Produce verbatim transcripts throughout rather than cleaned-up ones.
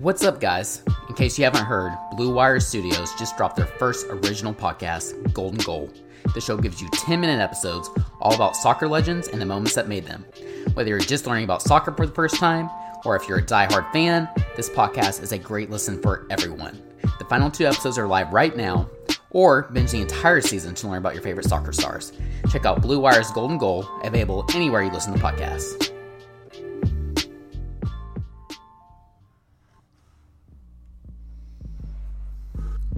What's up, guys? In case you haven't heard, Blue Wire Studios just dropped their first original podcast, Golden Goal. The show gives you ten-minute episodes all about soccer legends and the moments that made them. Whether you're just learning about soccer for the first time, or if you're a diehard fan, this podcast is a great listen for everyone. The final two episodes are live right now, or binge the entire season to learn about your favorite soccer stars. Check out Blue Wire's Golden Goal, available anywhere you listen to podcasts.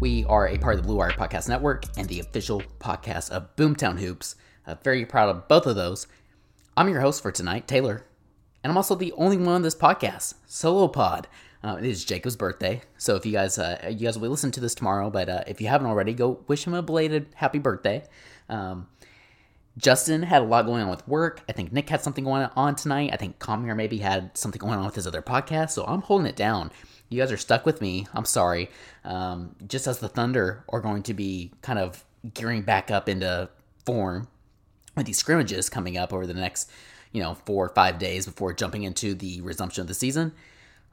We are a part of the Blue Wire Podcast Network and the official podcast of Boomtown Hoops. I'm very proud of both of those. I'm your host for tonight, Taylor, and I'm also the only one on this podcast, solo pod. Uh, it is Jacob's birthday, so if you guys, uh, you guys will listen to this tomorrow, but uh, if you haven't already, go wish him a belated happy birthday. Um, Justin had a lot going on with work. I think Nick had something going on tonight. I think Kamiar maybe had something going on with his other podcast, so I'm holding it down. You guys are stuck with me. I'm sorry. Um, just as the Thunder are going to be kind of gearing back up into form with these scrimmages coming up over the next, you know, four or five days before jumping into the resumption of the season,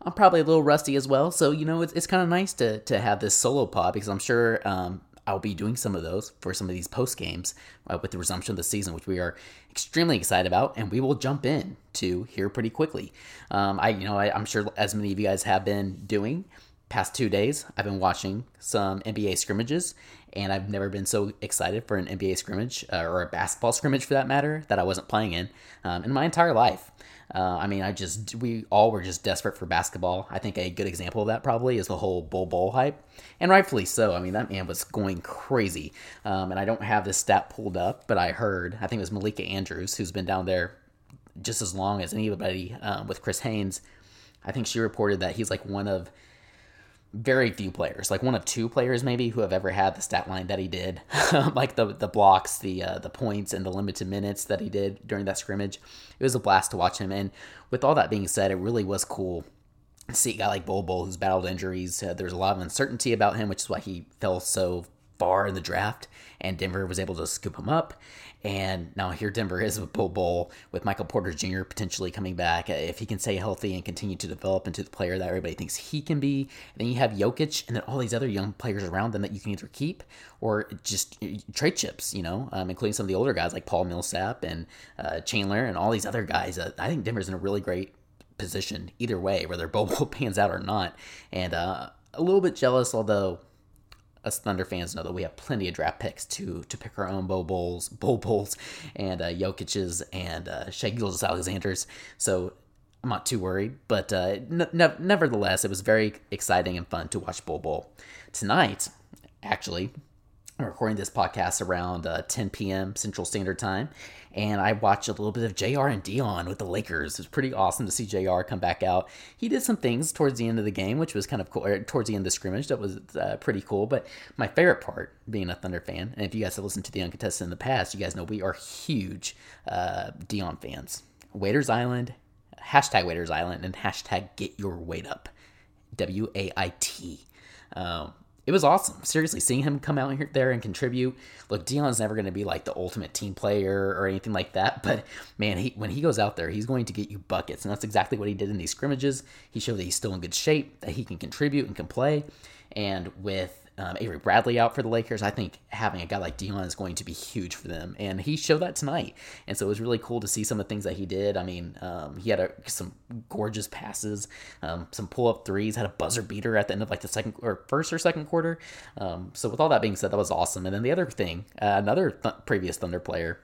I'm probably a little rusty as well. So, you know, it's, it's kind of nice to to have this solo pod because I'm sure um, I'll be doing some of those for some of these post games uh, with the resumption of the season, which we are extremely excited about, and we will jump in to here pretty quickly. Um, I, you know, I, I'm sure as many of you guys have been doing past two days, I've been watching some N B A scrimmages, and I've never been so excited for an N B A scrimmage uh, or a basketball scrimmage for that matter that I wasn't playing in um, in my entire life. Uh, I mean, I just, we all were just desperate for basketball. I think a good example of that probably is the whole Bol Bol hype, and rightfully so. I mean, that man was going crazy. Um, and I don't have this stat pulled up, but I heard, I think it was Malika Andrews, who's been down there just as long as anybody uh, with Chris Haynes. I think she reported that he's like one of very few players, like one of two players maybe, who have ever had the stat line that he did, like the the blocks, the uh, the points, and the limited minutes that he did during that scrimmage. It was a blast to watch him. And with all that being said, it really was cool to see a guy like Bol Bol, who's battled injuries. Uh, there's a lot of uncertainty about him, which is why he fell so far in the draft, and Denver was able to scoop him up. And now here Denver is with Bol Bol, with Michael Porter Junior potentially coming back. If he can stay healthy and continue to develop into the player that everybody thinks he can be, and then you have Jokic and then all these other young players around them that you can either keep or just trade chips, you know, um, including some of the older guys like Paul Millsap and uh, Chandler and all these other guys. Uh, I think Denver's in a really great position either way, whether Bol Bol pans out or not. And uh, a little bit jealous, although us Thunder fans know that we have plenty of draft picks to to pick our own Bol Bols, Bol Bols, and uh, Jokic's and uh, Shai Gilgeous-Alexander's. So I'm not too worried, but uh, ne- ne- nevertheless, it was very exciting and fun to watch Bol Bol. Tonight, actually, I'm recording this podcast around uh, ten p.m. Central Standard Time, and I watched a little bit of J R and Dion with the Lakers. It was pretty awesome to see J R come back out. He did some things towards the end of the game, which was kind of cool, or towards the end of the scrimmage. That was uh, pretty cool, but my favorite part, being a Thunder fan, and if you guys have listened to The Uncontested in the past, you guys know we are huge uh, Dion fans. Waiters Island, hashtag Waiters Island, and hashtag Get Your Weight Up, W A I T. Um, It was awesome. Seriously, seeing him come out here, there and contribute. Look, Dion's never going to be like the ultimate team player or anything like that. But, man, he, when he goes out there, he's going to get you buckets. And that's exactly what he did in these scrimmages. He showed that he's still in good shape, that he can contribute and can play. And with um, Avery Bradley out for the Lakers, I think having a guy like Dion is going to be huge for them. And he showed that tonight. And so it was really cool to see some of the things that he did. I mean, um, he had a, some gorgeous passes, um, some pull-up threes, had a buzzer beater at the end of like the second or first or second quarter. Um, so with all that being said, that was awesome. And then the other thing, uh, another th- previous Thunder player,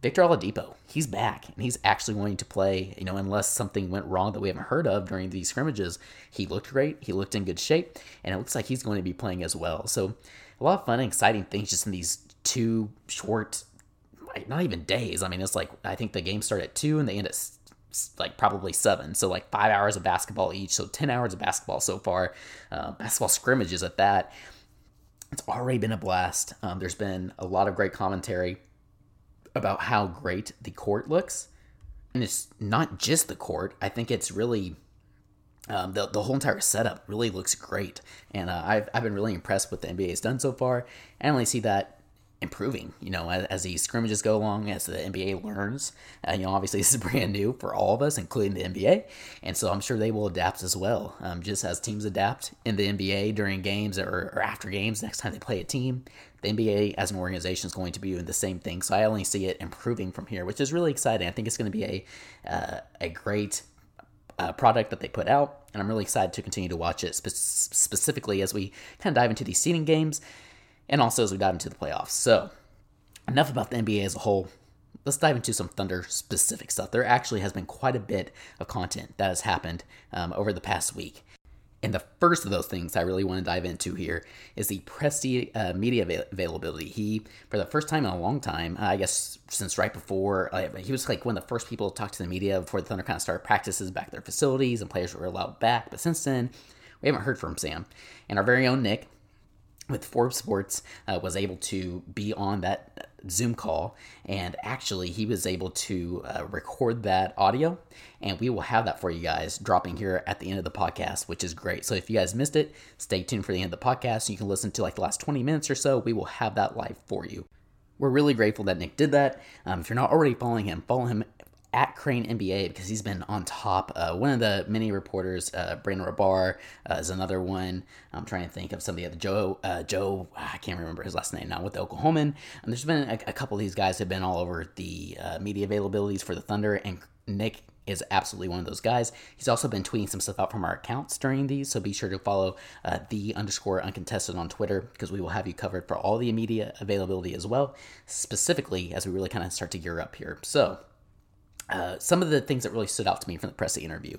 Victor Oladipo, he's back, and he's actually wanting to play, you know, unless something went wrong that we haven't heard of during these scrimmages. He looked great, he looked in good shape, and it looks like he's going to be playing as well. So a lot of fun and exciting things just in these two short, like, not even days. I mean, it's like, I think the game started at two, and they end at like probably seven, so like five hours of basketball each, so ten hours of basketball so far, uh, basketball scrimmages at that. It's already been a blast. Um, there's been a lot of great commentary about how great the court looks, and it's not just the court. I think it's really um, the the whole entire setup really looks great, and uh, I've I've been really impressed with the N B A has done so far. I only see that improving, you know, as, as these scrimmages go along, as the N B A learns. Uh, you know, obviously this is brand new for all of us, including the N B A, and so I'm sure they will adapt as well. Um, just as teams adapt in the N B A during games or, or after games, next time they play a team. The N B A as an organization is going to be doing the same thing, so I only see it improving from here, which is really exciting. I think it's going to be a uh, a great uh, product that they put out, and I'm really excited to continue to watch it, spe- specifically as we kind of dive into these seeding games and also as we dive into the playoffs. So enough about the N B A as a whole. Let's dive into some Thunder-specific stuff. There actually has been quite a bit of content that has happened um, over the past week. And the first of those things I really want to dive into here is the Presti uh, media avail- availability. He, for the first time in a long time, I guess since right before, uh, he was like one of the first people to talk to the media before the Thunder kind of started practices back at their facilities and players were allowed back. But since then, we haven't heard from Sam. And our very own Nick with Forbes Sports uh, was able to be on that Zoom call, and actually he was able to uh, record that audio, and we will have that for you guys dropping here at the end of the podcast, which is great. So if you guys missed it, stay tuned for the end of the podcast. You can listen to like the last twenty minutes or so. We will have that live for you. We're really grateful that Nick did that. Um, if you're not already following him, follow him at Crane N B A, because he's been on top. Uh, one of the many reporters, uh, Brandon Rabar uh, is another one. I'm trying to think of some of the other, Joe, uh, Joe, I can't remember his last name now, with the Oklahoman. And there's been a, a couple of these guys have been all over the uh, media availabilities for the Thunder, and Nick is absolutely one of those guys. He's also been tweeting some stuff out from our accounts during these, so be sure to follow uh, the underscore uncontested on Twitter, because we will have you covered for all the media availability as well, specifically as we really kind of start to gear up here. So, Uh, some of the things that really stood out to me from the Presti interview,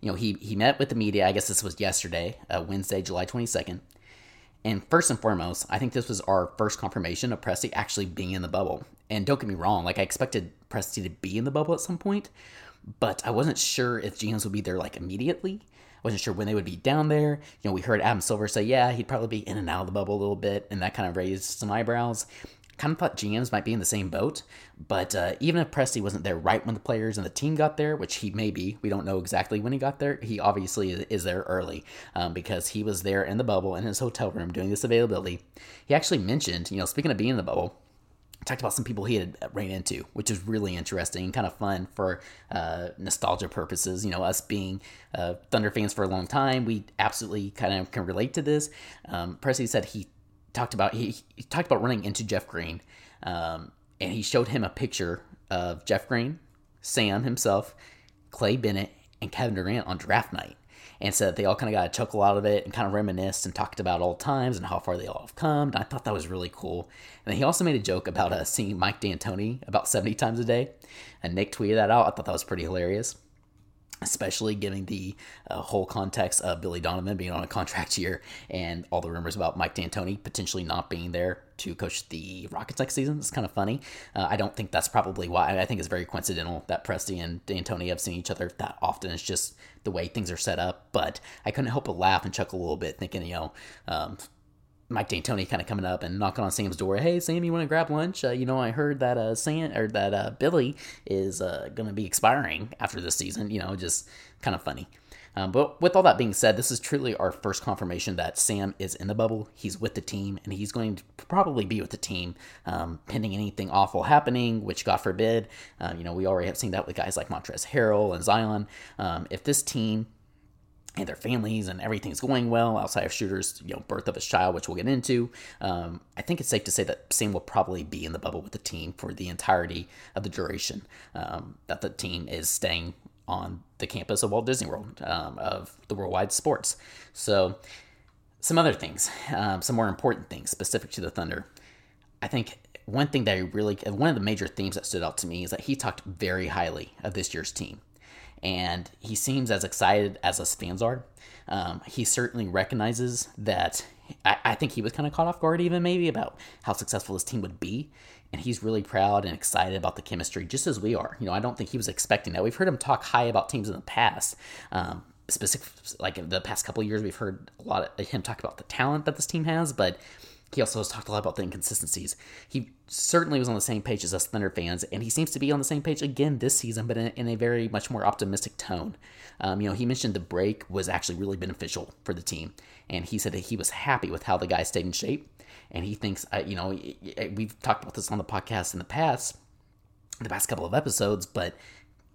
you know, he he met with the media. I guess this was yesterday, uh, Wednesday, July twenty-second. And first and foremost, I think this was our first confirmation of Presti actually being in the bubble. And don't get me wrong, like I expected Presti to be in the bubble at some point, but I wasn't sure if G Ms would be there like immediately. I wasn't sure when they would be down there. You know, we heard Adam Silver say, yeah, he'd probably be in and out of the bubble a little bit, and that kind of raised some eyebrows. Kind of thought G Ms might be in the same boat, but uh, even if Presti wasn't there right when the players and the team got there, which he may be, we don't know exactly when he got there, he obviously is there early um, because he was there in the bubble in his hotel room doing this availability. He actually mentioned, you know, speaking of being in the bubble, talked about some people he had ran into, which is really interesting and kind of fun for uh, nostalgia purposes. You know, us being uh, Thunder fans for a long time, we absolutely kind of can relate to this. Um, Presti said he talked about he, he talked about running into Jeff Green, um, and he showed him a picture of Jeff Green, Sam himself, Clay Bennett, and Kevin Durant on draft night. And so they all kind of got a chuckle out of it and kind of reminisced and talked about old times and how far they all have come. And I thought that was really cool. And then he also made a joke about uh, seeing Mike D'Antoni about seventy times a day. And Nick tweeted that out. I thought that was pretty hilarious, especially given the uh, whole context of Billy Donovan being on a contract year and all the rumors about Mike D'Antoni potentially not being there to coach the Rockets next season. It's kind of funny. Uh, I don't think that's probably why. I think it's very coincidental that Presti and D'Antoni have seen each other that often. It's just the way things are set up. But I couldn't help but laugh and chuckle a little bit, thinking, you know, um, Mike D'Antoni kind of coming up and knocking on Sam's door. Hey, Sam, you want to grab lunch? Uh, you know, I heard that uh, Sam or that uh, Billy is uh, going to be expiring after this season. You know, just kind of funny. Um, but with all that being said, this is truly our first confirmation that Sam is in the bubble. He's with the team, and he's going to probably be with the team, um, pending anything awful happening, which God forbid. Uh, you know, we already have seen that with guys like Montrezl Harrell and Zion. Um, if this team and their families and everything's going well outside of Schroeder's, you know, birth of his child, which we'll get into. Um, I think it's safe to say that Sam will probably be in the bubble with the team for the entirety of the duration um, that the team is staying on the campus of Walt Disney World, um, of the worldwide sports. So some other things, um, some more important things specific to the Thunder. I think one thing that I really, one of the major themes that stood out to me is that he talked very highly of this year's team. And he seems as excited as us fans are. Um, he certainly recognizes that. I, I think he was kind of caught off guard even maybe about how successful this team would be. And he's really proud and excited about the chemistry, just as we are. You know, I don't think he was expecting that. We've heard him talk high about teams in the past. Um, specific, like in the past couple of years, we've heard a lot of him talk about the talent that this team has. But he also has talked a lot about the inconsistencies. He certainly was on the same page as us Thunder fans, and he seems to be on the same page again this season, but in, in a very much more optimistic tone. Um, you know, he mentioned the break was actually really beneficial for the team, and he said that he was happy with how the guys stayed in shape, and he thinks, uh, you know, we've talked about this on the podcast in the past, the past couple of episodes, but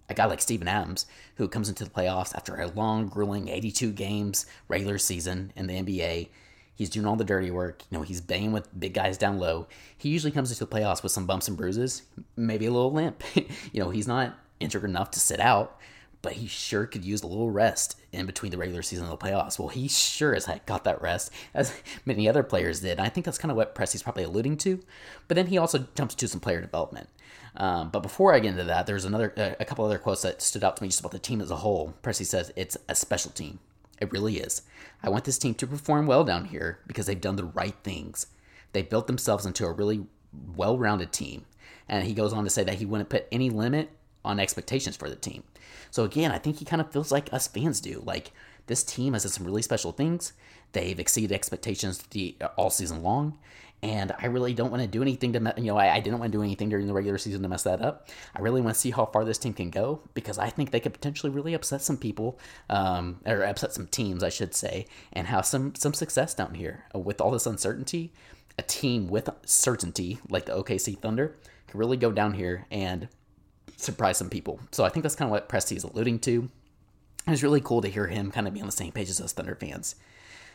a guy like Steven Adams, who comes into the playoffs after a long, grueling eighty-two games regular season in the N B A, he's doing all the dirty work. You know, he's banging with big guys down low. He usually comes into the playoffs with some bumps and bruises, maybe a little limp. You know, he's not injured enough to sit out, but he sure could use a little rest in between the regular season and the playoffs. Well, he sure as heck got that rest, as many other players did. And I think that's kind of what Presti's probably alluding to. But then he also jumps to some player development. Um, but before I get into that, there's another uh, a couple other quotes that stood out to me just about the team as a whole. Presti says, it's a special team. It really is. I want this team to perform well down here because they've done the right things. They built themselves into a really well-rounded team. And he goes on to say that he wouldn't put any limit on expectations for the team. So again, I think he kind of feels like us fans do. Like, this team has done some really special things. They've exceeded expectations the, uh, all season long. And I really don't want to do anything to, me- you know, I, I didn't want to do anything during the regular season to mess that up. I really want to see how far this team can go because I think they could potentially really upset some people, um, or upset some teams, I should say, and have some, some success down here. With all this uncertainty, a team with certainty, like the O K C Thunder, can really go down here and surprise some people. So I think that's kind of what Presti is alluding to. It was really cool to hear him kind of be on the same page as us Thunder fans.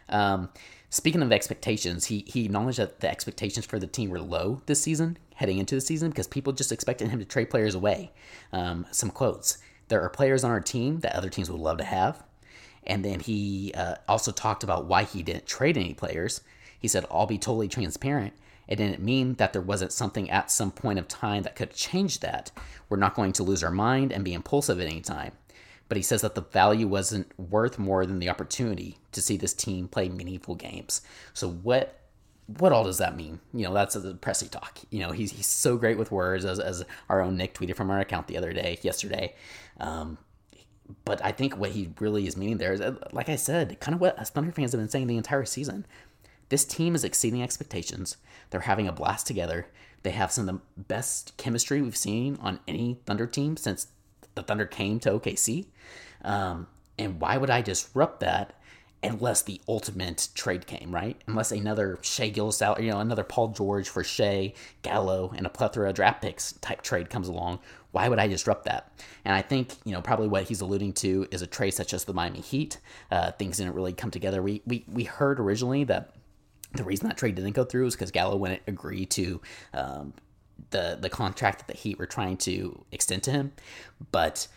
Um, speaking of expectations, he, he acknowledged that the expectations for the team were low this season, heading into the season, because people just expected him to trade players away. Um, some quotes. There are players on our team that other teams would love to have. And then he uh, also talked about why he didn't trade any players. He said, I'll be totally transparent. It didn't mean that there wasn't something at some point of time that could change that. We're not going to lose our mind and be impulsive at any time. But he says that the value wasn't worth more than the opportunity to see this team play meaningful games. So what what all does that mean? You know, that's a Presti talk. You know, he's, he's so great with words, as, as our own Nick tweeted from our account the other day, yesterday. Um, but I think what he really is meaning there is, like I said, kind of what us Thunder fans have been saying the entire season. This team is exceeding expectations. They're having a blast together. They have some of the best chemistry we've seen on any Thunder team since the Thunder came to O K C. Um, and why would I disrupt that unless the ultimate trade came, right? Unless another Shai Gilgeous-Alexander, you know, another Paul George for Shai, Gallo, and a plethora of draft picks type trade comes along. Why would I disrupt that? And I think, you know, probably what he's alluding to is a trade such as the Miami Heat. Uh, things didn't really come together. We, we, we heard originally that the reason that trade didn't go through was because Gallo wouldn't agree to um, the the contract that the Heat were trying to extend to him. But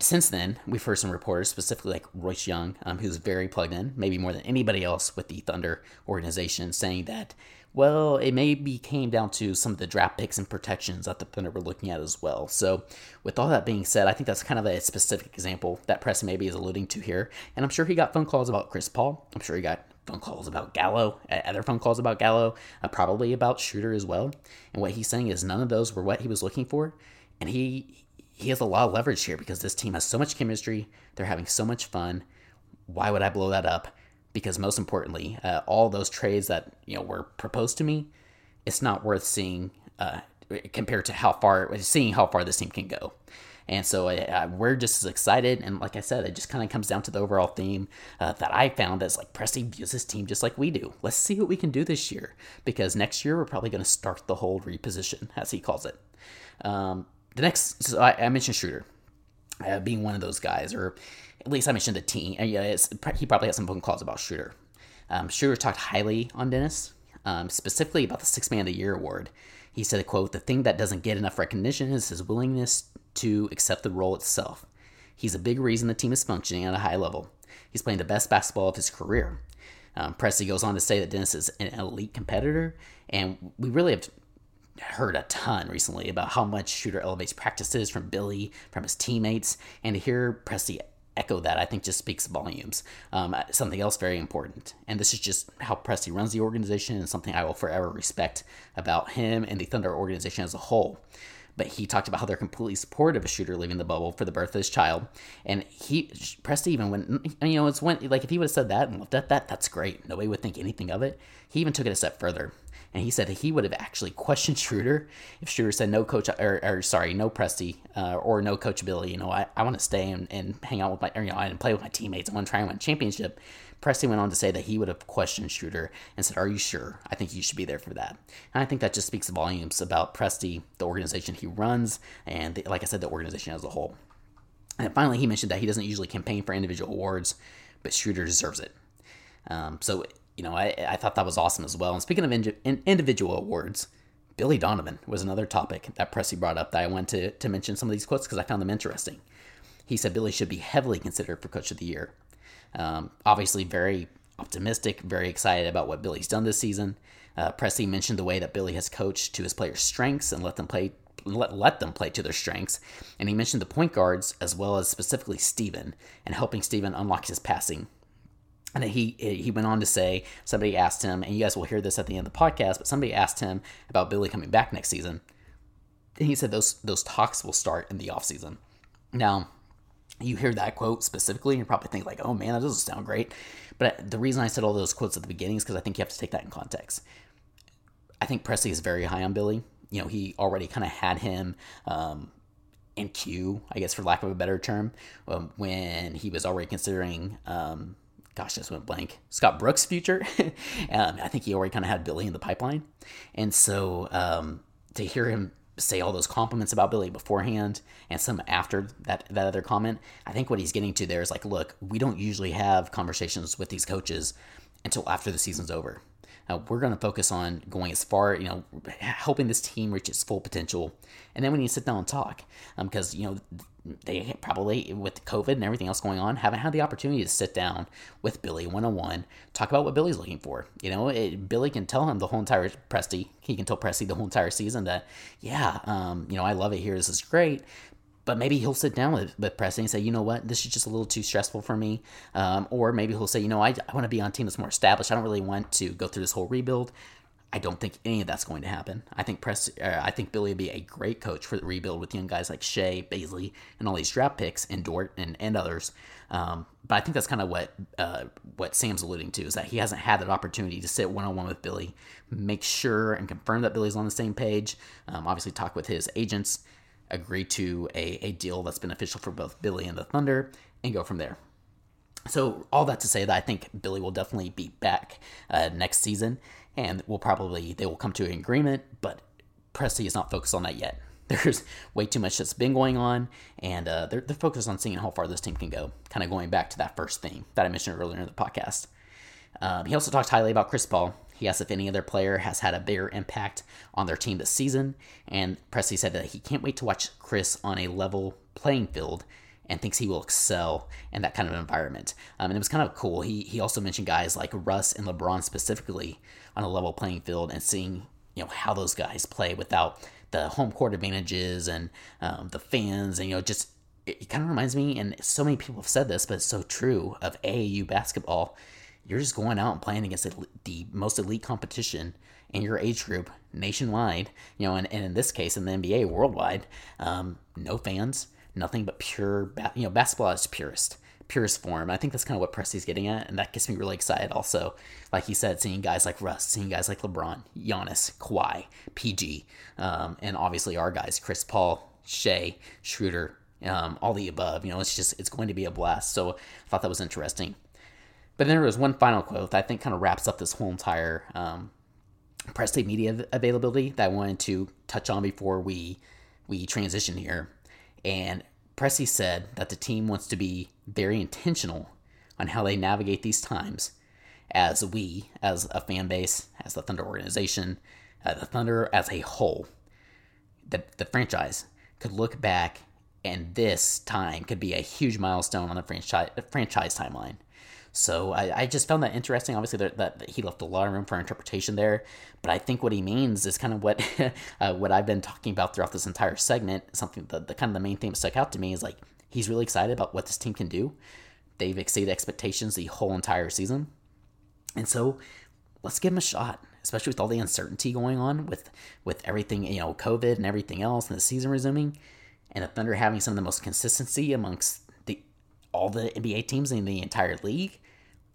since then, we've heard some reporters, specifically like Royce Young, um, who's very plugged in, maybe more than anybody else with the Thunder organization, saying that, well, it maybe came down to some of the draft picks and protections that the Thunder were looking at as well. So with all that being said, I think that's kind of a specific example that Presti maybe is alluding to here. And I'm sure he got phone calls about Chris Paul. I'm sure he got phone calls about Gallo, other phone calls about Gallo, uh, probably about Schroeder as well. And what he's saying is none of those were what he was looking for. And he he has a lot of leverage here because this team has so much chemistry. They're having so much fun. Why would I blow that up? Because most importantly, uh, all those trades that, you know, were proposed to me, it's not worth seeing uh, compared to how far, seeing how far this team can go. And so uh, we're just as excited. And like I said, it just kind of comes down to the overall theme uh, that I found that's like Presti views this team just like we do. Let's see what we can do this year, because next year we're probably going to start the whole reposition, as he calls it. Um, the next, so I, I mentioned Schroeder uh, being one of those guys, or at least I mentioned the team. Yeah, it's, he probably had some phone calls about Schroeder. Um, Schroeder talked highly on Dennis, um, specifically about the Sixth Man of the Year award. He said, quote, "The thing that doesn't get enough recognition is his willingness to accept the role itself. He's a big reason the team is functioning at a high level. He's playing the best basketball of his career." Um, Presti goes on to say that Dennis is an elite competitor, and we really have heard a ton recently about how much Schroeder elevates practices from Billy, from his teammates, and to hear Presti echo that, I think, just speaks volumes. Um, something else very important, and this is just how Presti runs the organization and something I will forever respect about him and the Thunder organization as a whole. But he talked about how they're completely supportive of Schroeder leaving the bubble for the birth of his child, and he, Presti even went, you know, it's when, like, if he would have said that and looked at that, that's great. Nobody would think anything of it. He even took it a step further, and he said that he would have actually questioned Schroeder if Schroeder said no coach, or, or sorry, no Presti, uh, or no Coach Billy. You know, I, I want to stay and, and hang out with my, or, you know, and play with my teammates. I want to try and win a championship. Presti went on to say that he would have questioned Schroeder and said, "Are you sure? I think you should be there for that." And I think that just speaks volumes about Presti, the organization he runs, and the, like I said, the organization as a whole. And finally, he mentioned that he doesn't usually campaign for individual awards, but Schroeder deserves it. Um, so, you know, I, I thought that was awesome as well. And speaking of in, individual awards, Billy Donovan was another topic that Presti brought up that I wanted to, to mention some of these quotes because I found them interesting. He said Billy should be heavily considered for Coach of the Year. Um, obviously very optimistic, very excited about what Billy's done this season. Uh, Presti mentioned the way that Billy has coached to his players' strengths and let them play let, let them play to their strengths. And he mentioned the point guards as well as specifically Steven and helping Steven unlock his passing. And he he went on to say, somebody asked him, and you guys will hear this at the end of the podcast, but somebody asked him about Billy coming back next season. And he said those those talks will start in the offseason. Now, you hear that quote specifically, and you probably think like, oh man, that doesn't sound great. But the reason I said all those quotes at the beginning is because I think you have to take that in context. I think Presti is very high on Billy. You know, he already kind of had him um, in queue, I guess, for lack of a better term, um, when he was already considering, um, gosh, this went blank, Scott Brooks' future. um, I think he already kind of had Billy in the pipeline. And so um, to hear him say all those compliments about Billy beforehand and some after that that other comment, I think what he's getting to there is like, look, we don't usually have conversations with these coaches until after the season's over. Uh, we're going to focus on going as far, you know, helping this team reach its full potential. And then we need to sit down and talk because, um, you know, they probably, with COVID and everything else going on, haven't had the opportunity to sit down with Billy one-on-one, talk about what Billy's looking for. You know, it, Billy can tell him the whole entire, Presti, he can tell Presti the whole entire season that, yeah, um, you know, I love it here, this is great. But maybe he'll sit down with, with Presti and say, you know what, this is just a little too stressful for me. Um, or maybe he'll say, you know, I, I want to be on a team that's more established. I don't really want to go through this whole rebuild. I don't think any of that's going to happen. I think Presti, uh, I think Billy would be a great coach for the rebuild with young guys like Shai, Baisley, and all these draft picks, and Dort, and, and others. Um, but I think that's kind of what uh, what Sam's alluding to, is that he hasn't had that opportunity to sit one-on-one with Billy, make sure and confirm that Billy's on the same page, um, obviously talk with his agents, agree to a, a deal that's beneficial for both Billy and the Thunder, and go from there. So all that to say that I think Billy will definitely be back uh, next season, and we'll probably, they will come to an agreement, but Presti is not focused on that yet. There's way too much that's been going on, and uh, they're, they're focused on seeing how far this team can go, kind of going back to that first theme that I mentioned earlier in the podcast. Um, he also talked highly about Chris Paul. He asked if any other player has had a bigger impact on their team this season, and Presti said that he can't wait to watch Chris on a level playing field and thinks he will excel in that kind of environment. Um, and it was kind of cool. He he also mentioned guys like Russ and LeBron specifically on a level playing field and seeing, you know, how those guys play without the home court advantages and um, the fans. And, you know, just it, it kind of reminds me, and so many people have said this, but it's so true, of A A U basketball. You're just going out and playing against the, the most elite competition in your age group nationwide, you know, and, and in this case, in the N B A worldwide, um, no fans, nothing but pure, ba- you know, basketball is purest, purest form. I think that's kind of what Presti's getting at, and that gets me really excited also. Like he said, seeing guys like Russ, seeing guys like LeBron, Giannis, Kawhi, P G, um, and obviously our guys, Chris Paul, Shai, Schroeder, um, all the above, you know, it's just, it's going to be a blast. So I thought that was interesting. But then there was one final quote that I think kind of wraps up this whole entire um, Presti media availability that I wanted to touch on before we we transition here. And Presti said that the team wants to be very intentional on how they navigate these times, as we, as a fan base, as the Thunder organization, uh, the Thunder as a whole, the the franchise could look back, and this time could be a huge milestone on the franchise franchise timeline. So I, I just found that interesting. Obviously, that, that he left a lot of room for interpretation there, but I think what he means is kind of what uh, what I've been talking about throughout this entire segment. Something that the kind of the main thing that stuck out to me is like he's really excited about what this team can do. They've exceeded expectations the whole entire season, and so let's give him a shot. Especially with all the uncertainty going on with with everything, you know, COVID and everything else, and the season resuming, and the Thunder having some of the most consistency amongst the all the N B A teams in the entire league.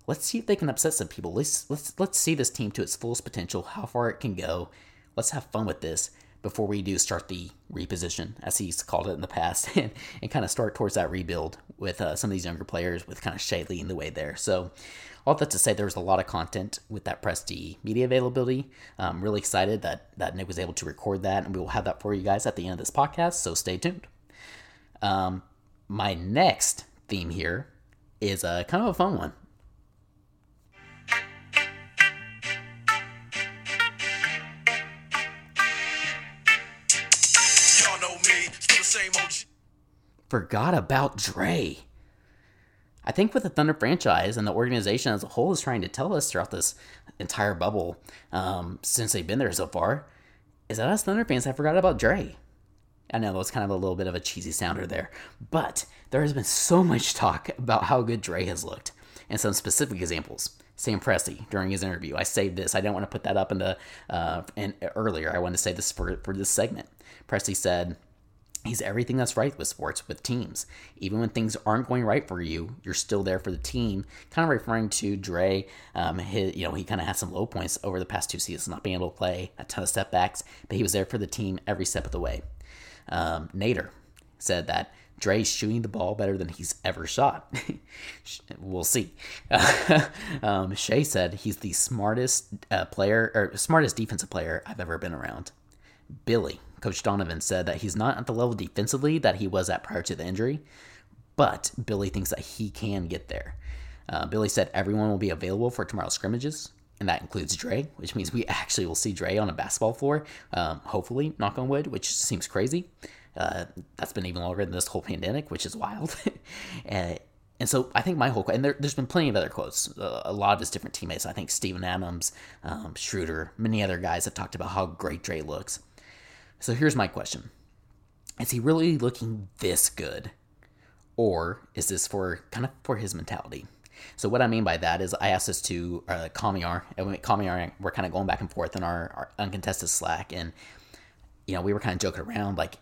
Let's see if they can upset some people. Let's let's let's see this team to its fullest potential, how far it can go. Let's have fun with this before we do start the reposition, as he's called it in the past, and, and kind of start towards that rebuild with uh, some of these younger players, with kind of Shai leading the way there. So all that to say, there was a lot of content with that Presti media availability. I'm really excited that, that Nick was able to record that, and we will have that for you guys at the end of this podcast, so stay tuned. Um, my next theme here is uh, kind of a fun one. Forgot about Dre. I think what the Thunder franchise and the organization as a whole is trying to tell us throughout this entire bubble, um, since they've been there so far, is that us Thunder fans have forgot about Dre. I know that's kind of a little bit of a cheesy sounder there, but there has been so much talk about how good Dre has looked, and some specific examples. Sam Presti during his interview. I saved this. I didn't want to put that up in the uh, in earlier. I wanted to save this for for this segment. Presti said, "He's everything that's right with sports, with teams. Even when things aren't going right for you, you're still there for the team." Kind of referring to Dre, um, his, you know, he kind of had some low points over the past two seasons, not being able to play, a ton of setbacks, but he was there for the team every step of the way. Um, Nader said that Dre's shooting the ball better than he's ever shot. We'll see. um, Shai said he's the smartest uh, player, or smartest defensive player I've ever been around. Billy, Coach Donovan, said that he's not at the level defensively that he was at prior to the injury, but Billy thinks that he can get there. Uh, Billy said everyone will be available for tomorrow's scrimmages, and that includes Dre, which means we actually will see Dre on a basketball floor, um, hopefully, knock on wood, which seems crazy. Uh, that's been even longer than this whole pandemic, which is wild. uh, And so I think my whole quote, and there, there's been plenty of other quotes, uh, a lot of his different teammates. I think Steven Adams, um, Schroeder, many other guys have talked about how great Dre looks. So here's my question. Is he really looking this good? Or is this for kind of for his mentality? So what I mean by that is I asked this to uh, Kamiar, and we, Kamiar, we're kind of going back and forth in our, our uncontested Slack. And, you know, we were kind of joking around, like,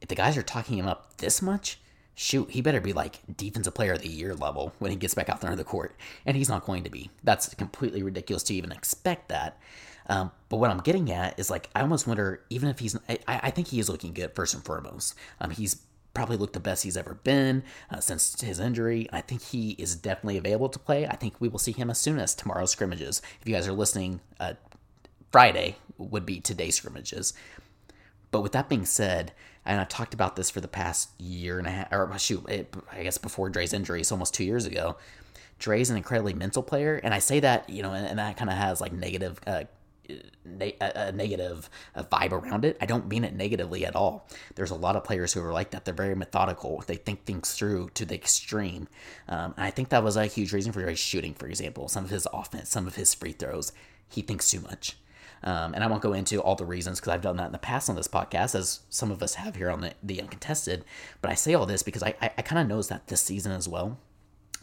if the guys are talking him up this much, shoot, he better be like defensive player of the year level when he gets back out there on the court. And he's not going to be. That's completely ridiculous to even expect that. Um, but what I'm getting at is, like, I almost wonder, even if he's, I, I think he is looking good first and foremost. Um, he's probably looked the best he's ever been uh, since his injury. I think he is definitely available to play. I think we will see him as soon as tomorrow's scrimmages. If you guys are listening, uh, Friday would be today's scrimmages. But with that being said, and I've talked about this for the past year and a half, or shoot, it, I guess before Dre's injury, so almost two years ago, Dre's an incredibly mental player, and I say that, you know, and, and that kind of has, like, negative uh, ne- a negative vibe around it. I don't mean it negatively at all. There's a lot of players who are like that. They're very methodical. They think things through to the extreme. Um, and I think that was a huge reason for his shooting, for example. Some of his offense, some of his free throws, he thinks too much. Um, and I won't go into all the reasons because I've done that in the past on this podcast, as some of us have here on the, the Uncontested. But I say all this because I, I, I kind of noticed that this season as well.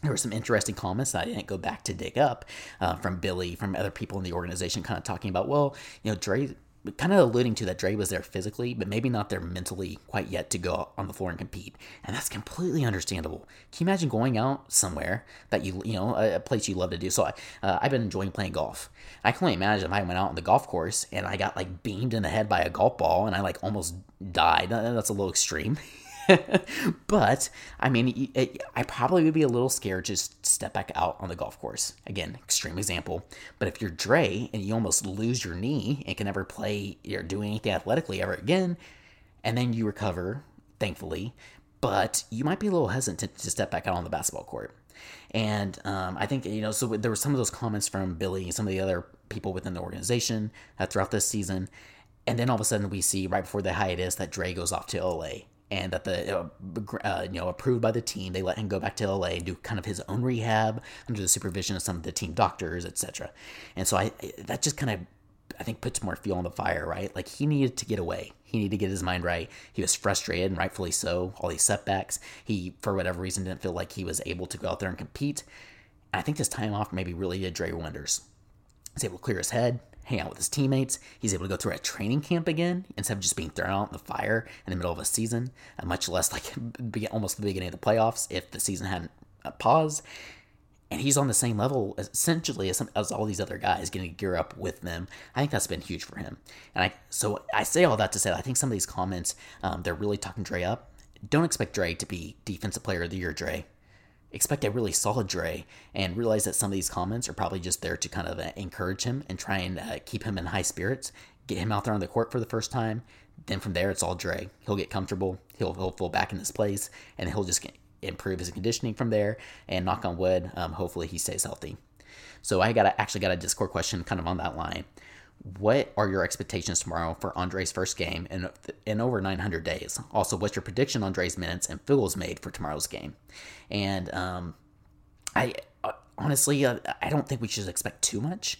There were some interesting comments that I didn't go back to dig up uh, from Billy, from other people in the organization, kind of talking about, well, you know, Dre, kind of alluding to that Dre was there physically, but maybe not there mentally quite yet to go on the floor and compete. And that's completely understandable. Can you imagine going out somewhere that you, you know, a, a place you love to do? So I, uh, I've been enjoying playing golf. I can only imagine if I went out on the golf course and I got like beamed in the head by a golf ball and I like almost died. That's a little extreme. But, I mean, it, I probably would be a little scared to just step back out on the golf course. Again, extreme example. But if you're Dre and you almost lose your knee and can never play or do anything athletically ever again, and then you recover, thankfully, but you might be a little hesitant to step back out on the basketball court. And um, I think, you know, so there were some of those comments from Billy and some of the other people within the organization uh, throughout this season. And then all of a sudden we see right before the hiatus that Dre goes off to L A, and that the, uh, you know, approved by the team, they let him go back to L A and do kind of his own rehab under the supervision of some of the team doctors, et cetera. And so I, that just kind of, I think, puts more fuel on the fire, right? Like, he needed to get away. He needed to get his mind right. He was frustrated, and rightfully so, all these setbacks. He, for whatever reason, didn't feel like he was able to go out there and compete. And I think this time off maybe really did Dre wonders. He's able to clear his head, hang out with his teammates. He's able to go through a training camp again instead of just being thrown out in the fire in the middle of a season, much less like almost the beginning of the playoffs if the season hadn't paused. And he's on the same level essentially as, some, as all these other guys, getting to gear up with them. I think that's been huge for him. And I, so I say all that to say that I think some of these comments, um, they're really talking Dre up. Don't expect Dre to be Defensive Player of the Year, Dre. Expect a really solid Dre, and realize that some of these comments are probably just there to kind of uh, encourage him and try and uh, keep him in high spirits, get him out there on the court for the first time. Then from there, it's all Dre. He'll get comfortable. He'll, he'll fall back in his place, and he'll just improve his conditioning from there, and knock on wood, um, hopefully he stays healthy. So I got a, actually got a Discord question kind of on that line. What are your expectations tomorrow for Andre's first game in, in over nine hundred days? Also, what's your prediction on Andre's minutes and field goals made for tomorrow's game? And um, I honestly, uh, I don't think we should expect too much.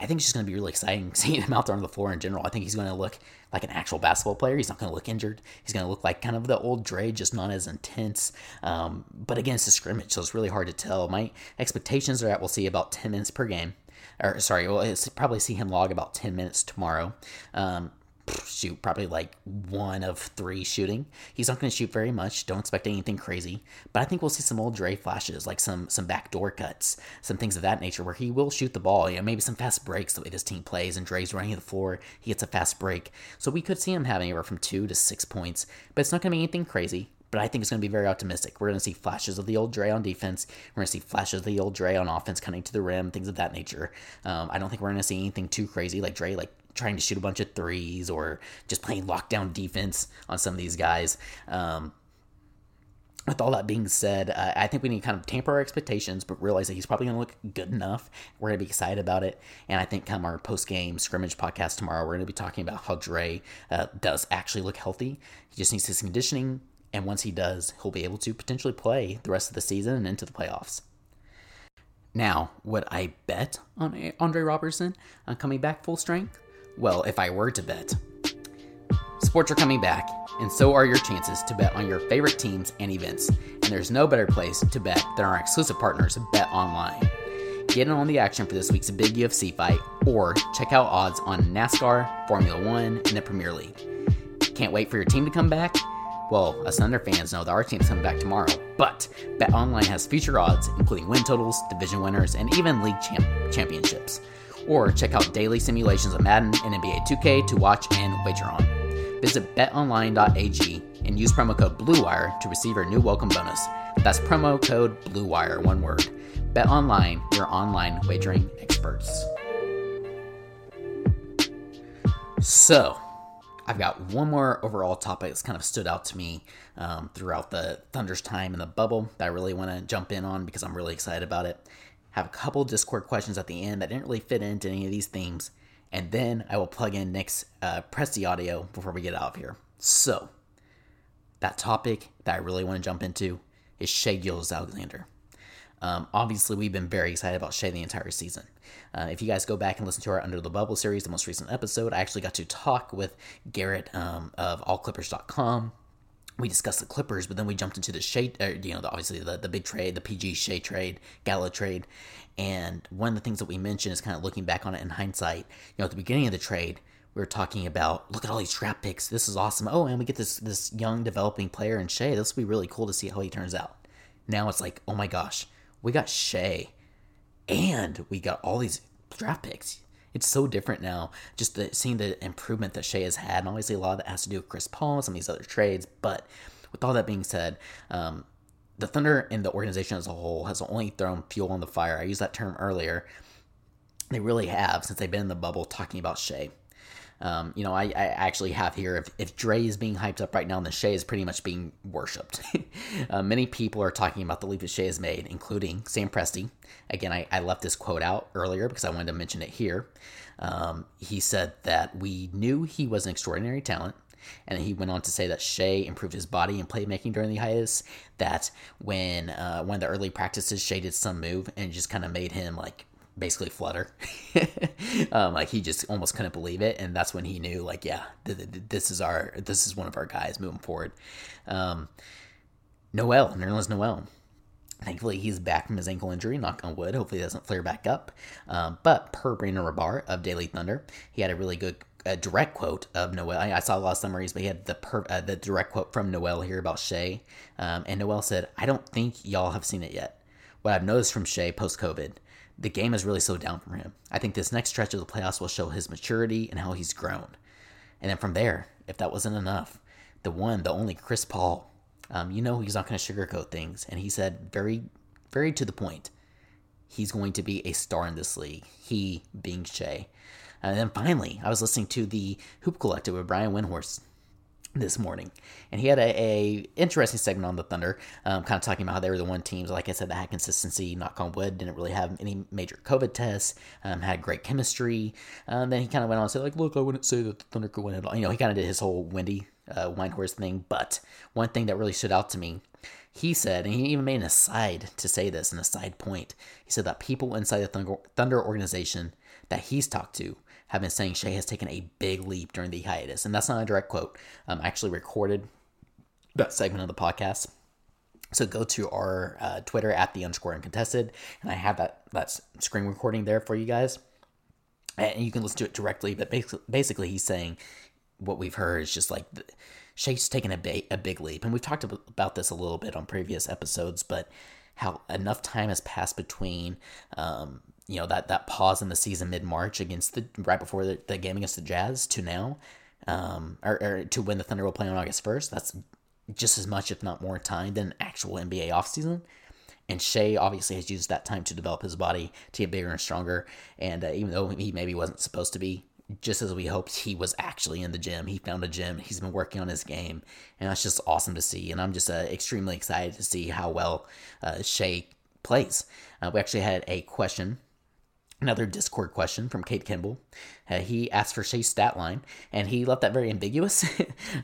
I think it's just going to be really exciting seeing him out there on the floor in general. I think he's going to look like an actual basketball player. He's not going to look injured. He's going to look like kind of the old Dre, just not as intense. Um, but again, it's a scrimmage, so it's really hard to tell. My expectations are that we'll see about ten minutes per game. Or sorry, we'll probably see him log about ten minutes tomorrow. Um, shoot, probably like one of three shooting. He's not going to shoot very much. Don't expect anything crazy. But I think we'll see some old Dre flashes, like some some backdoor cuts, some things of that nature, where he will shoot the ball. You know, maybe some fast breaks the way this team plays, and Dre's running the floor. He gets a fast break, so we could see him having anywhere from two to six points. But it's not going to be anything crazy. But I think it's going to be very optimistic. We're going to see flashes of the old Dre on defense. We're going to see flashes of the old Dre on offense, cutting to the rim, things of that nature. Um, I don't think we're going to see anything too crazy, like Dre like trying to shoot a bunch of threes or just playing lockdown defense on some of these guys. Um, with all that being said, uh, I think we need to kind of tamper our expectations, but realize that he's probably going to look good enough. We're going to be excited about it. And I think come our post-game scrimmage podcast tomorrow, we're going to be talking about how Dre uh, does actually look healthy. He just needs his conditioning. And once he does, he'll be able to potentially play the rest of the season and into the playoffs. Now, would I bet on Andre Roberson on coming back full strength? Well, if I were to bet, sports are coming back, and so are your chances to bet on your favorite teams and events. And there's no better place to bet than our exclusive partners, Bet Online. Get in on the action for this week's big U F C fight, or check out odds on NASCAR, Formula One, and the Premier League. Can't wait for your team to come back? Well, us Thunder fans know that our team's coming back tomorrow, but BetOnline has future odds, including win totals, division winners, and even league champ- championships. Or check out daily simulations of Madden and N B A two K to watch and wager on. Visit bet online dot a g and use promo code BLUEWIRE to receive your new welcome bonus. That's promo code BLUEWIRE, one word. BetOnline, your online wagering experts. So, I've got one more overall topic that's kind of stood out to me um, throughout the Thunder's time in the bubble that I really want to jump in on because I'm really excited about it. Have a couple Discord questions at the end that didn't really fit into any of these themes, and then I will plug in Nick's uh, Presti audio before we get out of here. So, that topic that I really want to jump into is Shai Gilgeous-Alexander. Um, obviously, we've been very excited about Shai the entire season. Uh, if you guys go back and listen to our Under the Bubble series, the most recent episode, I actually got to talk with Garrett um, of all clippers dot com. We discussed the Clippers, but then we jumped into the Shai, or, you know, the, obviously the, the big trade, the P G Shai trade, Gallo trade. And one of the things that we mentioned is kind of looking back on it in hindsight. You know, at the beginning of the trade, we were talking about, look at all these draft picks. This is awesome. Oh, and we get this this young developing player in Shai. This will be really cool to see how he turns out. Now it's like, oh my gosh, we got Shai, and we got all these draft picks. It's so different now, just the, seeing the improvement that Shai has had. And obviously, a lot of that has to do with Chris Paul and some of these other trades. But with all that being said, um, the Thunder and the organization as a whole has only thrown fuel on the fire. I used that term earlier. They really have, since they've been in the bubble, talking about Shai. Um, you know, I, I actually have here, if, if Dre is being hyped up right now, then Shai is pretty much being worshipped. uh, many people are talking about the leap that Shai has made, including Sam Presti. Again, I, I left this quote out earlier because I wanted to mention it here. Um, he said that we knew he was an extraordinary talent, and he went on to say that Shai improved his body and playmaking during the hiatus, that when uh, one of the early practices, Shai did some move and just kind of made him, like, basically flutter. um, like he just almost couldn't believe it, and that's when he knew, like, yeah, th- th- this is our, this is one of our guys moving forward. Um, Noel, Nerlens Noel. Thankfully, he's back from his ankle injury, knock on wood. Hopefully, it doesn't flare back up. Um, but per Brandon Rabar of Daily Thunder, he had a really good a direct quote of Noel. I, I saw a lot of summaries, but he had the per, uh, the direct quote from Noel here about Shai. Um, and Noel said, "I don't think y'all have seen it yet. What I've noticed from Shai post-COVID, the game has really slowed down for him. I think this next stretch of the playoffs will show his maturity and how he's grown." And then from there, if that wasn't enough, the one, the only Chris Paul, um, you know he's not going to sugarcoat things. And he said very, very to the point, he's going to be a star in this league, he being Shai. And then finally, I was listening to the Hoop Collective with Brian Windhorst this morning, and he had a, a interesting segment on the Thunder, um, kind of talking about how they were the one teams, like I said, that had consistency, knock on wood, didn't really have any major COVID tests, um, had great chemistry. Um, then he kind of went on to say, like, look, I wouldn't say that the Thunder could win it all. You know, he kind of did his whole Wendy uh, Windhorst thing, but one thing that really stood out to me, he said, and he even made an aside to say this, an aside point, he said that people inside the Thunder organization that he's talked to have been saying Shai has taken a big leap during the hiatus. And that's not a direct quote. Um, I actually recorded that segment of the podcast. So go to our uh, Twitter at the underscore uncontested, and I have that, that screen recording there for you guys. And you can listen to it directly, but basically, basically he's saying what we've heard is just like Shai's taken a, ba- a big leap. And we've talked about this a little bit on previous episodes, but how enough time has passed between um, you know, that, that pause in the season mid-March against the, right before the, the game against the Jazz to now, um, or, or to when the Thunder will play on August first. That's just as much, if not more, time than actual N B A offseason. And Shai obviously has used that time to develop his body, to get bigger and stronger. And uh, even though he maybe wasn't supposed to be, just as we hoped, he was actually in the gym. He found a gym. He's been working on his game. And that's just awesome to see. And I'm just uh, extremely excited to see how well uh, Shai plays. Uh, we actually had a question, another Discord question from Kate Kimball. Uh, he asked for Shai's stat line, and he left that very ambiguous.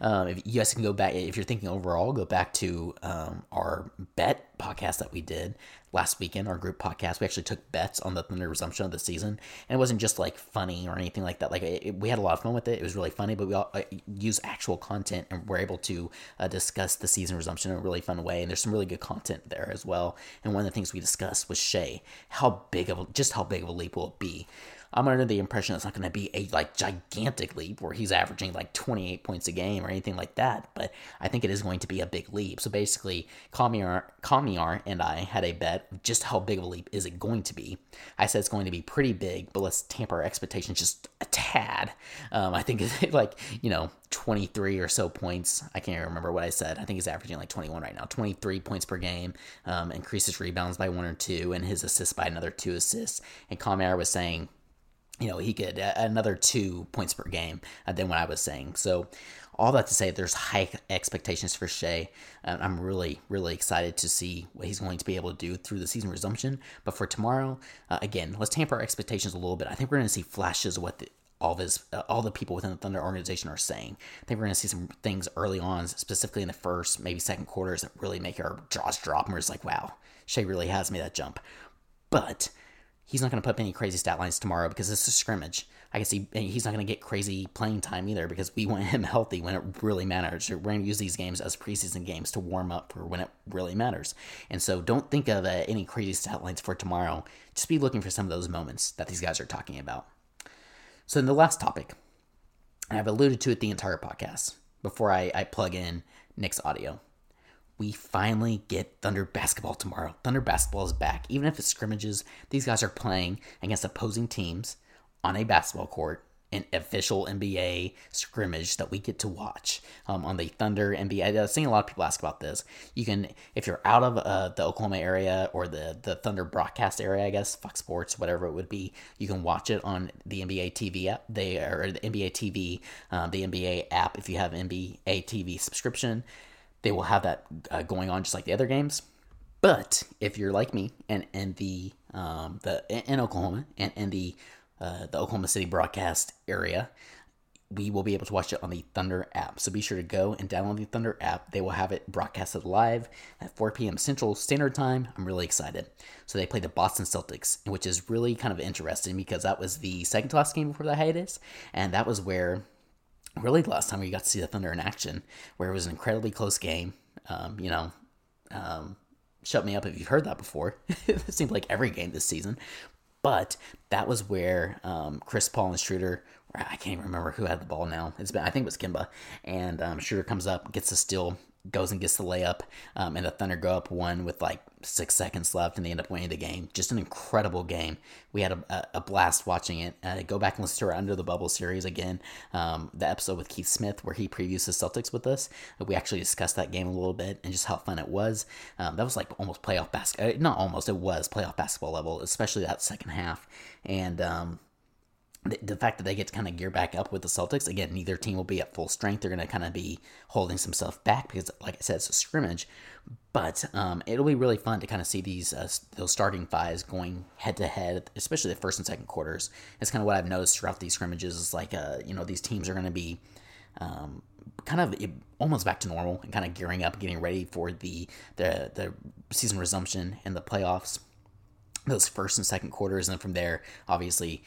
um, if you guys can go back, if you're thinking overall, go back to um, our bet podcast that we did last weekend, our group podcast. We actually took bets on the Thunder resumption of the season, and it wasn't just like funny or anything like that. Like it, it, we had a lot of fun with it. It was really funny, but we all uh, use actual content, and we're able to uh, discuss the season resumption in a really fun way. And there's some really good content there as well. And one of the things we discussed was Shai, how big of a, just how big of a leap will it be? I'm under the impression it's not going to be a like gigantic leap where he's averaging like twenty-eight points a game or anything like that, but I think it is going to be a big leap. So basically, Kamiar, Kamiar and I had a bet of just how big of a leap is it going to be. I said it's going to be pretty big, but let's tamper our expectations just a tad. Um, I think it's like, you know, twenty-three or so points. I can't even remember what I said. I think he's averaging like twenty-one right now, twenty-three points per game, um, increases rebounds by one or two, and his assists by another two assists. And Kamiar was saying, you know, he could uh, another two points per game uh, than what I was saying. So all that to say, there's high expectations for Shai. Um, I'm really, really excited to see what he's going to be able to do through the season resumption. But for tomorrow, uh, again, let's tamper our expectations a little bit. I think we're going to see flashes of what the all this, uh, all the people within the Thunder organization are saying. I think we're going to see some things early on, specifically in the first, maybe second quarters, that really make our jaws drop, and we're just like, wow, Shai really has made that jump. But he's not going to put up any crazy stat lines tomorrow because it's a scrimmage. I can see he's not going to get crazy playing time either because we want him healthy when it really matters. We're going to use these games as preseason games to warm up for when it really matters. And so don't think of uh, any crazy stat lines for tomorrow. Just be looking for some of those moments that these guys are talking about. So in the last topic, and I've alluded to it the entire podcast before I, I plug in Nick's audio. We finally get Thunder basketball tomorrow. Thunder basketball is back. Even if it's scrimmages, these guys are playing against opposing teams on a basketball court, an official N B A scrimmage that we get to watch um, on the Thunder N B A. I've seen a lot of people ask about this. You can, if you're out of uh, the Oklahoma area or the, the Thunder broadcast area, I guess, Fox Sports, whatever it would be, you can watch it on the N B A T V app. They are the N B A T V, uh, the N B A app, if you have an N B A T V subscription. They will have that uh, going on just like the other games. But if you're like me and in the um, the in Oklahoma and in the uh, the Oklahoma City broadcast area, we will be able to watch it on the Thunder app. So be sure to go and download the Thunder app. They will have it broadcasted live at four p.m. Central Standard Time. I'm really excited. So they played the Boston Celtics, which is really kind of interesting because that was the second to last game before the hiatus, and that was where. Really, the last time we got to see the Thunder in action, where it was an incredibly close game, um, you know, um, shut me up if you've heard that before. It seemed like every game this season. But that was where um, Chris Paul and Schroeder, I can't even remember who had the ball now. It's been, I think it was Kimba. And um, Schroeder comes up, gets the steal, goes and gets the layup, um, and the Thunder go up one with like six seconds left, and they end up winning the game. Just an incredible game. We had a, a blast watching it. Uh, go back and listen to our Under the Bubble series again, um, the episode with Keith Smith where he previews the Celtics with us. We actually discussed that game a little bit and just how fun it was. Um, that was like almost playoff basketball. Not almost, it was playoff basketball level, especially that second half. And um, the, the fact that they get to kind of gear back up with the Celtics, again, neither team will be at full strength. They're going to kind of be holding some stuff back because, like I said, it's a scrimmage. But um, it'll be really fun to kind of see these uh, those starting fives going head-to-head, especially the first and second quarters. It's kind of what I've noticed throughout these scrimmages is like, uh, you know, these teams are going to be um, kind of almost back to normal and kind of gearing up, getting ready for the the, the season resumption and the playoffs, those first and second quarters. And then from there, obviously,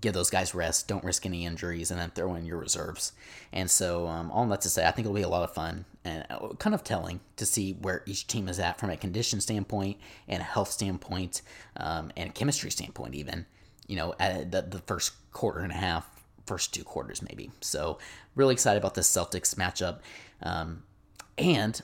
give those guys rest, don't risk any injuries, and then throw in your reserves. And so um, all that to say, I think it'll be a lot of fun and kind of telling to see where each team is at from a condition standpoint and a health standpoint um, and a chemistry standpoint even, you know, at the, the first quarter and a half, first two quarters maybe. So really excited about this Celtics matchup. Um, and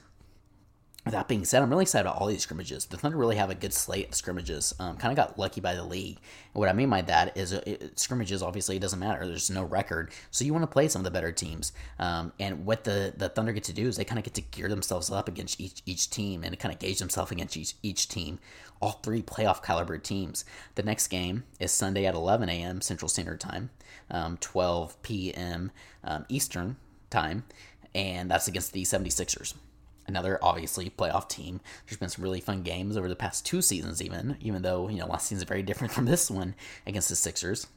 with that being said, I'm really excited about all these scrimmages. The Thunder really have a good slate of scrimmages. Um, kind of got lucky by the league. And what I mean by that is it, it, scrimmages, obviously, it doesn't matter. There's no record. So you want to play some of the better teams. Um, and what the, the Thunder get to do is they kind of get to gear themselves up against each each team and kind of gauge themselves against each, each team. All three playoff caliber teams. The next game is Sunday at eleven a.m. Central Standard Time, um, twelve p.m. Um, Eastern Time, and that's against the seventy-sixers. Another, obviously, playoff team. There's been some really fun games over the past two seasons even, even though, you know, last season is very different from this one against the Sixers.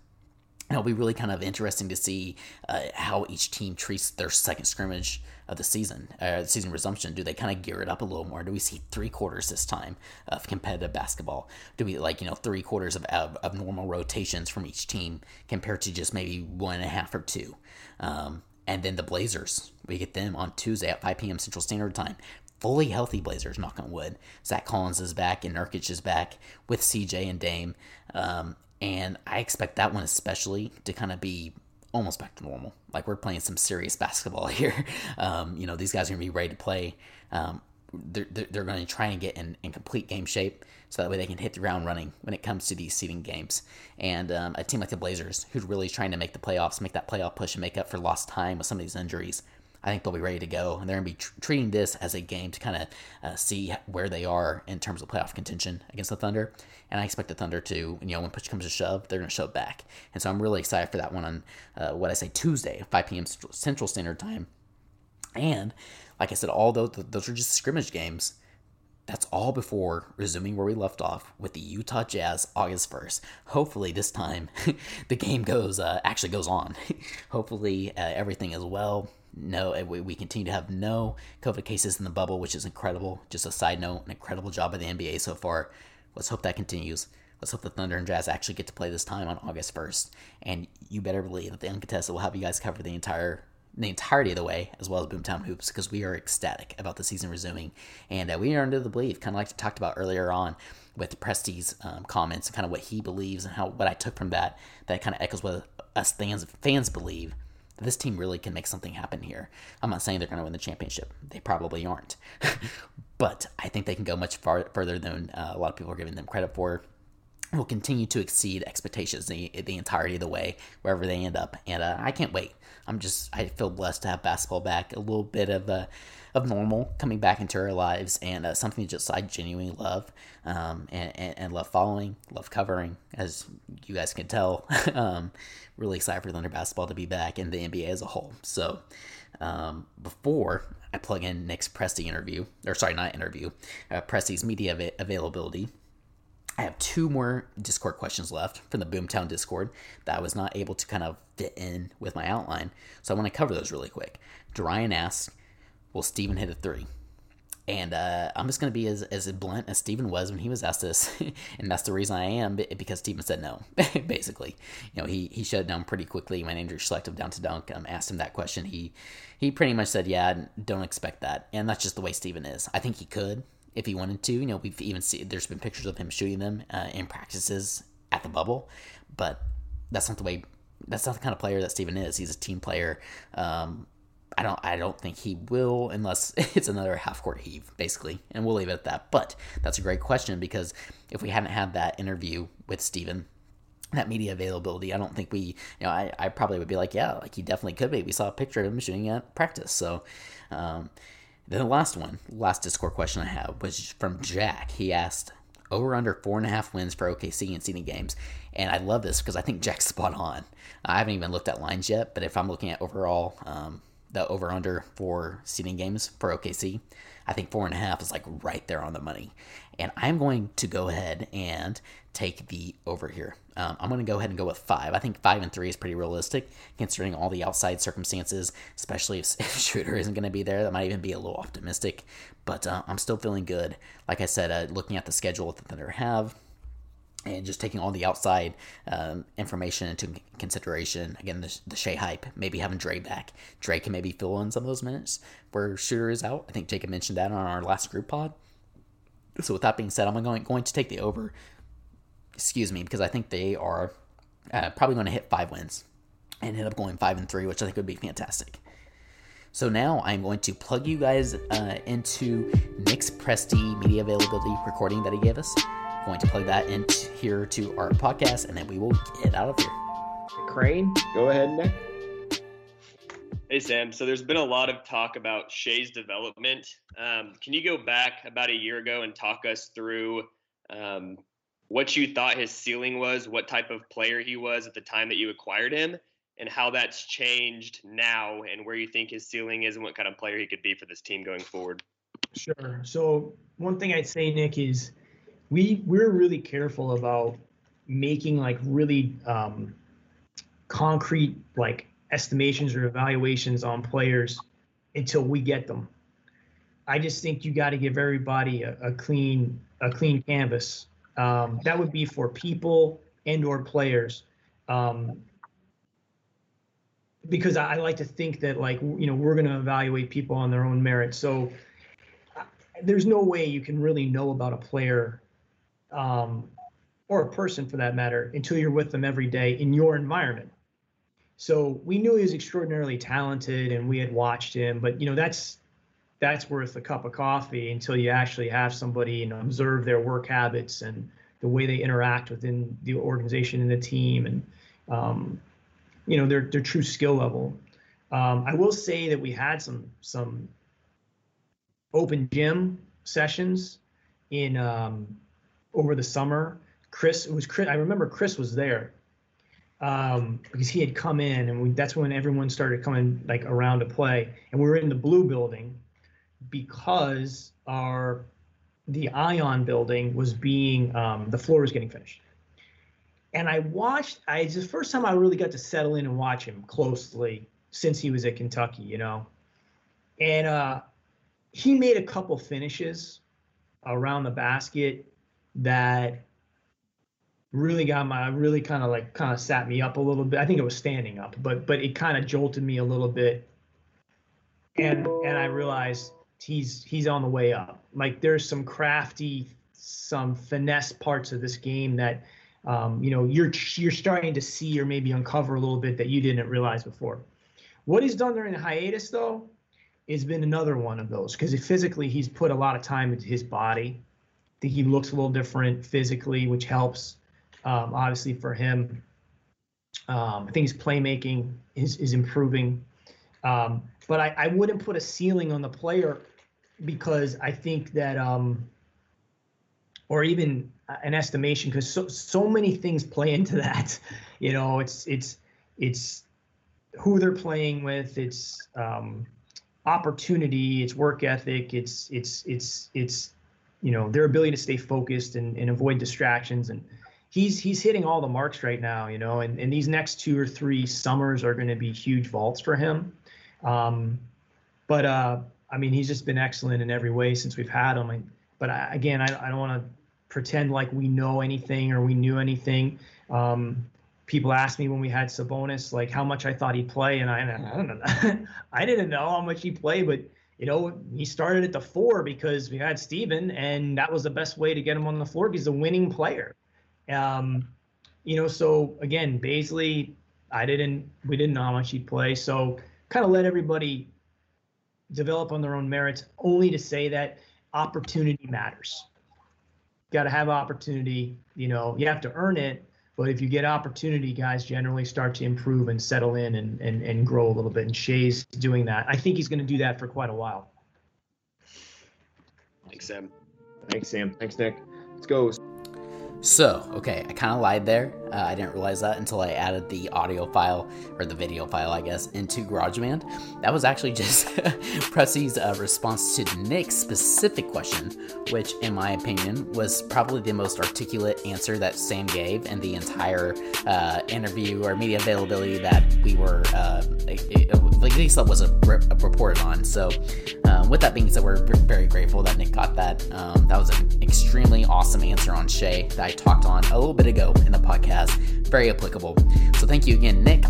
And it'll be really kind of interesting to see uh, how each team treats their second scrimmage of the season, uh, the season resumption. Do they kind of gear it up a little more? Do we see three quarters this time of competitive basketball? Do we, like, you know, three quarters of, of, of normal rotations from each team compared to just maybe one and a half or two? Um, and then the Blazers. We get them on Tuesday at five p.m. Central Standard Time. Fully healthy Blazers, knock on wood. Zach Collins is back and Nurkic is back with C J and Dame. Um, and I expect that one especially to kind of be almost back to normal. Like, we're playing some serious basketball here. Um, you know, these guys are going to be ready to play. Um, they're they're going to try and get in, in complete game shape so that way they can hit the ground running when it comes to these seeding games. And um, a team like the Blazers, who's really trying to make the playoffs, make that playoff push and make up for lost time with some of these injuries, I think they'll be ready to go. And they're going to be tr- treating this as a game to kind of uh, see where they are in terms of playoff contention against the Thunder. And I expect the Thunder to, you know, when push comes to shove, they're going to shove back. And so I'm really excited for that one on, uh, what I say, Tuesday, five p.m. Central Standard Time. And like I said, although those are just scrimmage games, That's all before resuming where we left off with the Utah Jazz August first. Hopefully this time the game goes uh, actually goes on. Hopefully uh, everything is well. No, we, we continue to have no COVID cases in the bubble, which is incredible. Just a side note, an incredible job by the N B A so far. Let's hope that continues. Let's hope the Thunder and Jazz actually get to play this time on August first. And you better believe that the Uncontested will have you guys cover the entire the entirety of the way, as well as Boomtown Hoops, because we are ecstatic about the season resuming. And uh, we are under the belief, kind of like I talked about earlier on with Presti's um, comments, kind of what he believes and how what I took from that, that kind of echoes what us fans, fans believe, that this team really can make something happen here. I'm not saying they're going to win the championship. They probably aren't. But I think they can go much far, further than uh, a lot of people are giving them credit for. Will continue to exceed expectations the, the entirety of the way, wherever they end up. And uh, I can't wait. I'm just, I feel blessed to have basketball back, a little bit of uh, of normal coming back into our lives, and uh, something just I genuinely love um, and, and, and love following, love covering, as you guys can tell. um, really excited for Thunder basketball to be back and the N B A as a whole. So um, before I plug in Nick's Presti interview, or sorry, not interview, uh, Presti's media av- availability, I have two more Discord questions left from the Boomtown Discord that I was not able to kind of fit in with my outline, so I want to cover those really quick. Dorian asks, will Steven hit a three? And uh, I'm just going to be as, as blunt as Steven was when he was asked this, and that's the reason I am, because Steven said no, basically. You know, he, he shut it down pretty quickly when Andrew Schlecht of Down to Dunk um, asked him that question. He, he pretty much said, yeah, don't expect that, and that's just the way Steven is. I think he could. If he wanted to, you know, we've even seen, there's been pictures of him shooting them uh, in practices at the bubble, but that's not the way, that's not the kind of player that Steven is. He's a team player. Um, I don't, I don't think he will, unless it's another half court heave, basically, and we'll leave it at that. But that's a great question, because if we hadn't had that interview with Steven, that media availability, I don't think we, you know, I, I probably would be like, yeah, like he definitely could be. We saw a picture of him shooting at practice. So, um, Then the last one, last Discord question I have was from Jack. He asked, over under four and a half wins for O K C in seeding games. And I love this because I think Jack's spot on. I haven't even looked at lines yet, but if I'm looking at overall um, the over under for seeding games for O K C, I think four and a half is like right there on the money. And I'm going to go ahead and take the over here. Um, I'm going to go ahead and go with five. I think five and three is pretty realistic, considering all the outside circumstances, especially if, if Schroeder isn't going to be there. That might even be a little optimistic, but uh, I'm still feeling good. Like I said, uh, looking at the schedule that the Thunder have, and just taking all the outside um, information into consideration. Again, the, the Shai hype, maybe having Dre back. Dre can maybe fill in some of those minutes where Schroeder is out. I think Jacob mentioned that on our last group pod. So with that being said, I'm going, going to take the over, excuse me, because I think they are uh, probably going to hit five wins and end up going five and three, which I think would be fantastic. So now I'm going to plug you guys uh, into Nick's Presti media availability recording that he gave us. I'm going to plug that into here to our podcast, and then we will get out of here. Crane, go ahead, Nick. Hey, Sam. So there's been a lot of talk about Shai's development. Um, can you go back about a year ago and talk us through um, what you thought his ceiling was, what type of player he was at the time that you acquired him, and how that's changed now, and where you think his ceiling is and what kind of player he could be for this team going forward? Sure. So one thing I'd say, Nick, is we, we're really careful about making like really um, concrete, like, estimations or evaluations on players until we get them. I just think you got to give everybody a, a clean a clean canvas. Um, that would be for people and or players. Um, because I, I like to think that, like, you know, we're going to evaluate people on their own merit. So uh, there's no way you can really know about a player um, or a person for that matter until you're with them every day in your environment. So we knew he was extraordinarily talented and we had watched him, but, you know, that's that's worth a cup of coffee until you actually have somebody and observe their work habits and the way they interact within the organization and the team and, um, you know, their their true skill level. Um, I will say that we had some some open gym sessions in um, over the summer. Chris it was Chris. I remember Chris was there. Um, because he had come in and we, that's when everyone started coming like around to play, and we were in the blue building because our the Ion building was being, um, the floor was getting finished. And I watched, I, it's the first time I really got to settle in and watch him closely since he was at Kentucky, you know. And uh, he made a couple finishes around the basket that really got my, really kind of like, kind of sat me up a little bit. I think it was standing up, but but it kind of jolted me a little bit. And and I realized he's he's on the way up. Like, there's some crafty, some finesse parts of this game that, um, you know, you're you're starting to see or maybe uncover a little bit that you didn't realize before. What he's done during the hiatus, though, has been another one of those, because physically he's put a lot of time into his body. I think he looks a little different physically, which helps, um, obviously, for him. Um, I think his playmaking is is improving. Um, but I, I wouldn't put a ceiling on the player, because I think that, um, or even an estimation, because so, so many things play into that. You know, it's, it's, it's who they're playing with. It's, um, opportunity, it's work ethic. It's, it's, it's, it's, you know, their ability to stay focused and, and avoid distractions. And he's, he's hitting all the marks right now, you know, and, and these next two or three summers are going to be huge vaults for him. Um, but, uh, I mean, he's just been excellent in every way since we've had him. And, but I, again, I, I don't want to pretend like we know anything or we knew anything. Um, people asked me when we had Sabonis, like, how much I thought he'd play. And I, I don't know. I didn't know how much he played, but you know, he started at the four because we had Steven, and that was the best way to get him on the floor. He's a winning player. Um, you know, so again, Baisley, I didn't, we didn't know how much he'd play. So kind of let everybody develop on their own merits, only to say that opportunity matters. Got to have opportunity, you know, you have to earn it. But if you get opportunity, guys generally start to improve and settle in and and, and grow a little bit. And Shai's doing that. I think he's going to do that for quite a while. Thanks, Sam. Thanks, Sam. Thanks, Nick. Let's go. So, okay, I kind of lied there. Uh, I didn't realize that until I added the audio file, or the video file, I guess, into GarageBand. That was actually just Presti's uh, response to Nick's specific question, which, in my opinion, was probably the most articulate answer that Sam gave in the entire uh, interview or media availability that we were, uh, at least that was a reported on. So, uh, with that being said, we're very grateful that Nick got that. Um, that was an extremely awesome answer on Shai that I talked on a little bit ago in the podcast. Very applicable. So thank you again, Nick.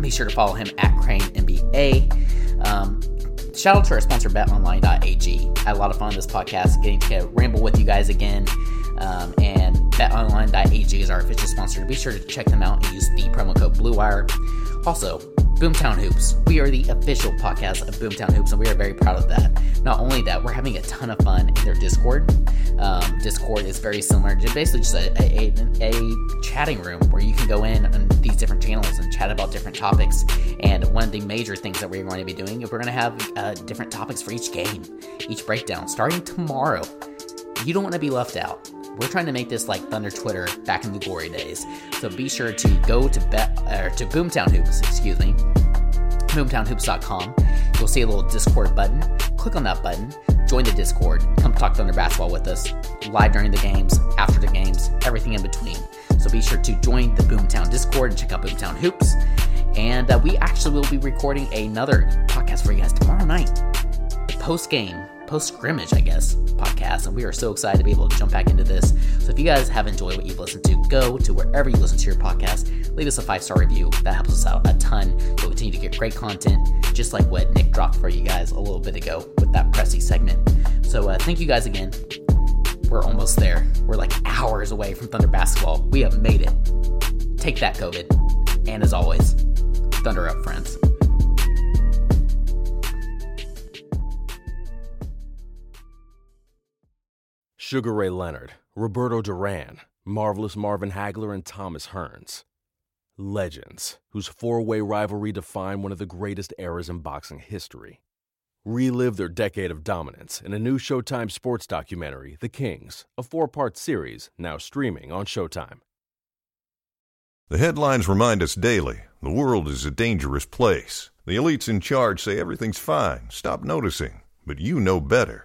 Be sure to follow him at Crane N B A. Um, shout out to our sponsor, bet online dot a g. Had a lot of fun in this podcast, getting to ramble with you guys again. Um, and bet online dot a g is our official sponsor. Be sure to check them out and use the promo code BlueWire. Also, Boomtown Hoops. We are the official podcast of Boomtown Hoops, and we are very proud of that. Not only that, we're having a ton of fun in their Discord. Um, Discord is very similar to basically just a, a, a, a chatting room where you can go in on these different channels and chat about different topics. And one of the major things that we're going to be doing is we're going to have uh, different topics for each game, each breakdown, starting tomorrow. You don't want to be left out. We're trying to make this like Thunder Twitter back in the glory days. So be sure to go to bet, or to Boomtown Hoops, excuse me, boomtown hoops dot com. You'll see a little Discord button. Click on that button. Join the Discord. Come talk Thunder basketball with us. Live during the games, after the games, everything in between. So be sure to join the Boomtown Discord and check out Boomtown Hoops. And uh, we actually will be recording another podcast for you guys tomorrow night. Post-game. Post-scrimmage, I guess, podcast, and we are so excited to be able to jump back into this. So if you guys have enjoyed what you've listened to, go to wherever you listen to your podcast, leave us a five-star review. That helps us out a ton. We'll continue to get great content, just like what Nick dropped for you guys a little bit ago with that Presti segment. So uh, thank you guys again. We're almost there. We're like hours away from Thunder basketball. We have made it. Take that, COVID. And as always, Thunder up, friends. Sugar Ray Leonard, Roberto Duran, Marvelous Marvin Hagler, and Thomas Hearns. Legends, whose four-way rivalry defined one of the greatest eras in boxing history. Relive their decade of dominance in a new Showtime sports documentary, The Kings, a four-part series now streaming on Showtime. The headlines remind us daily, the world is a dangerous place. The elites in charge say everything's fine, stop noticing, but you know better.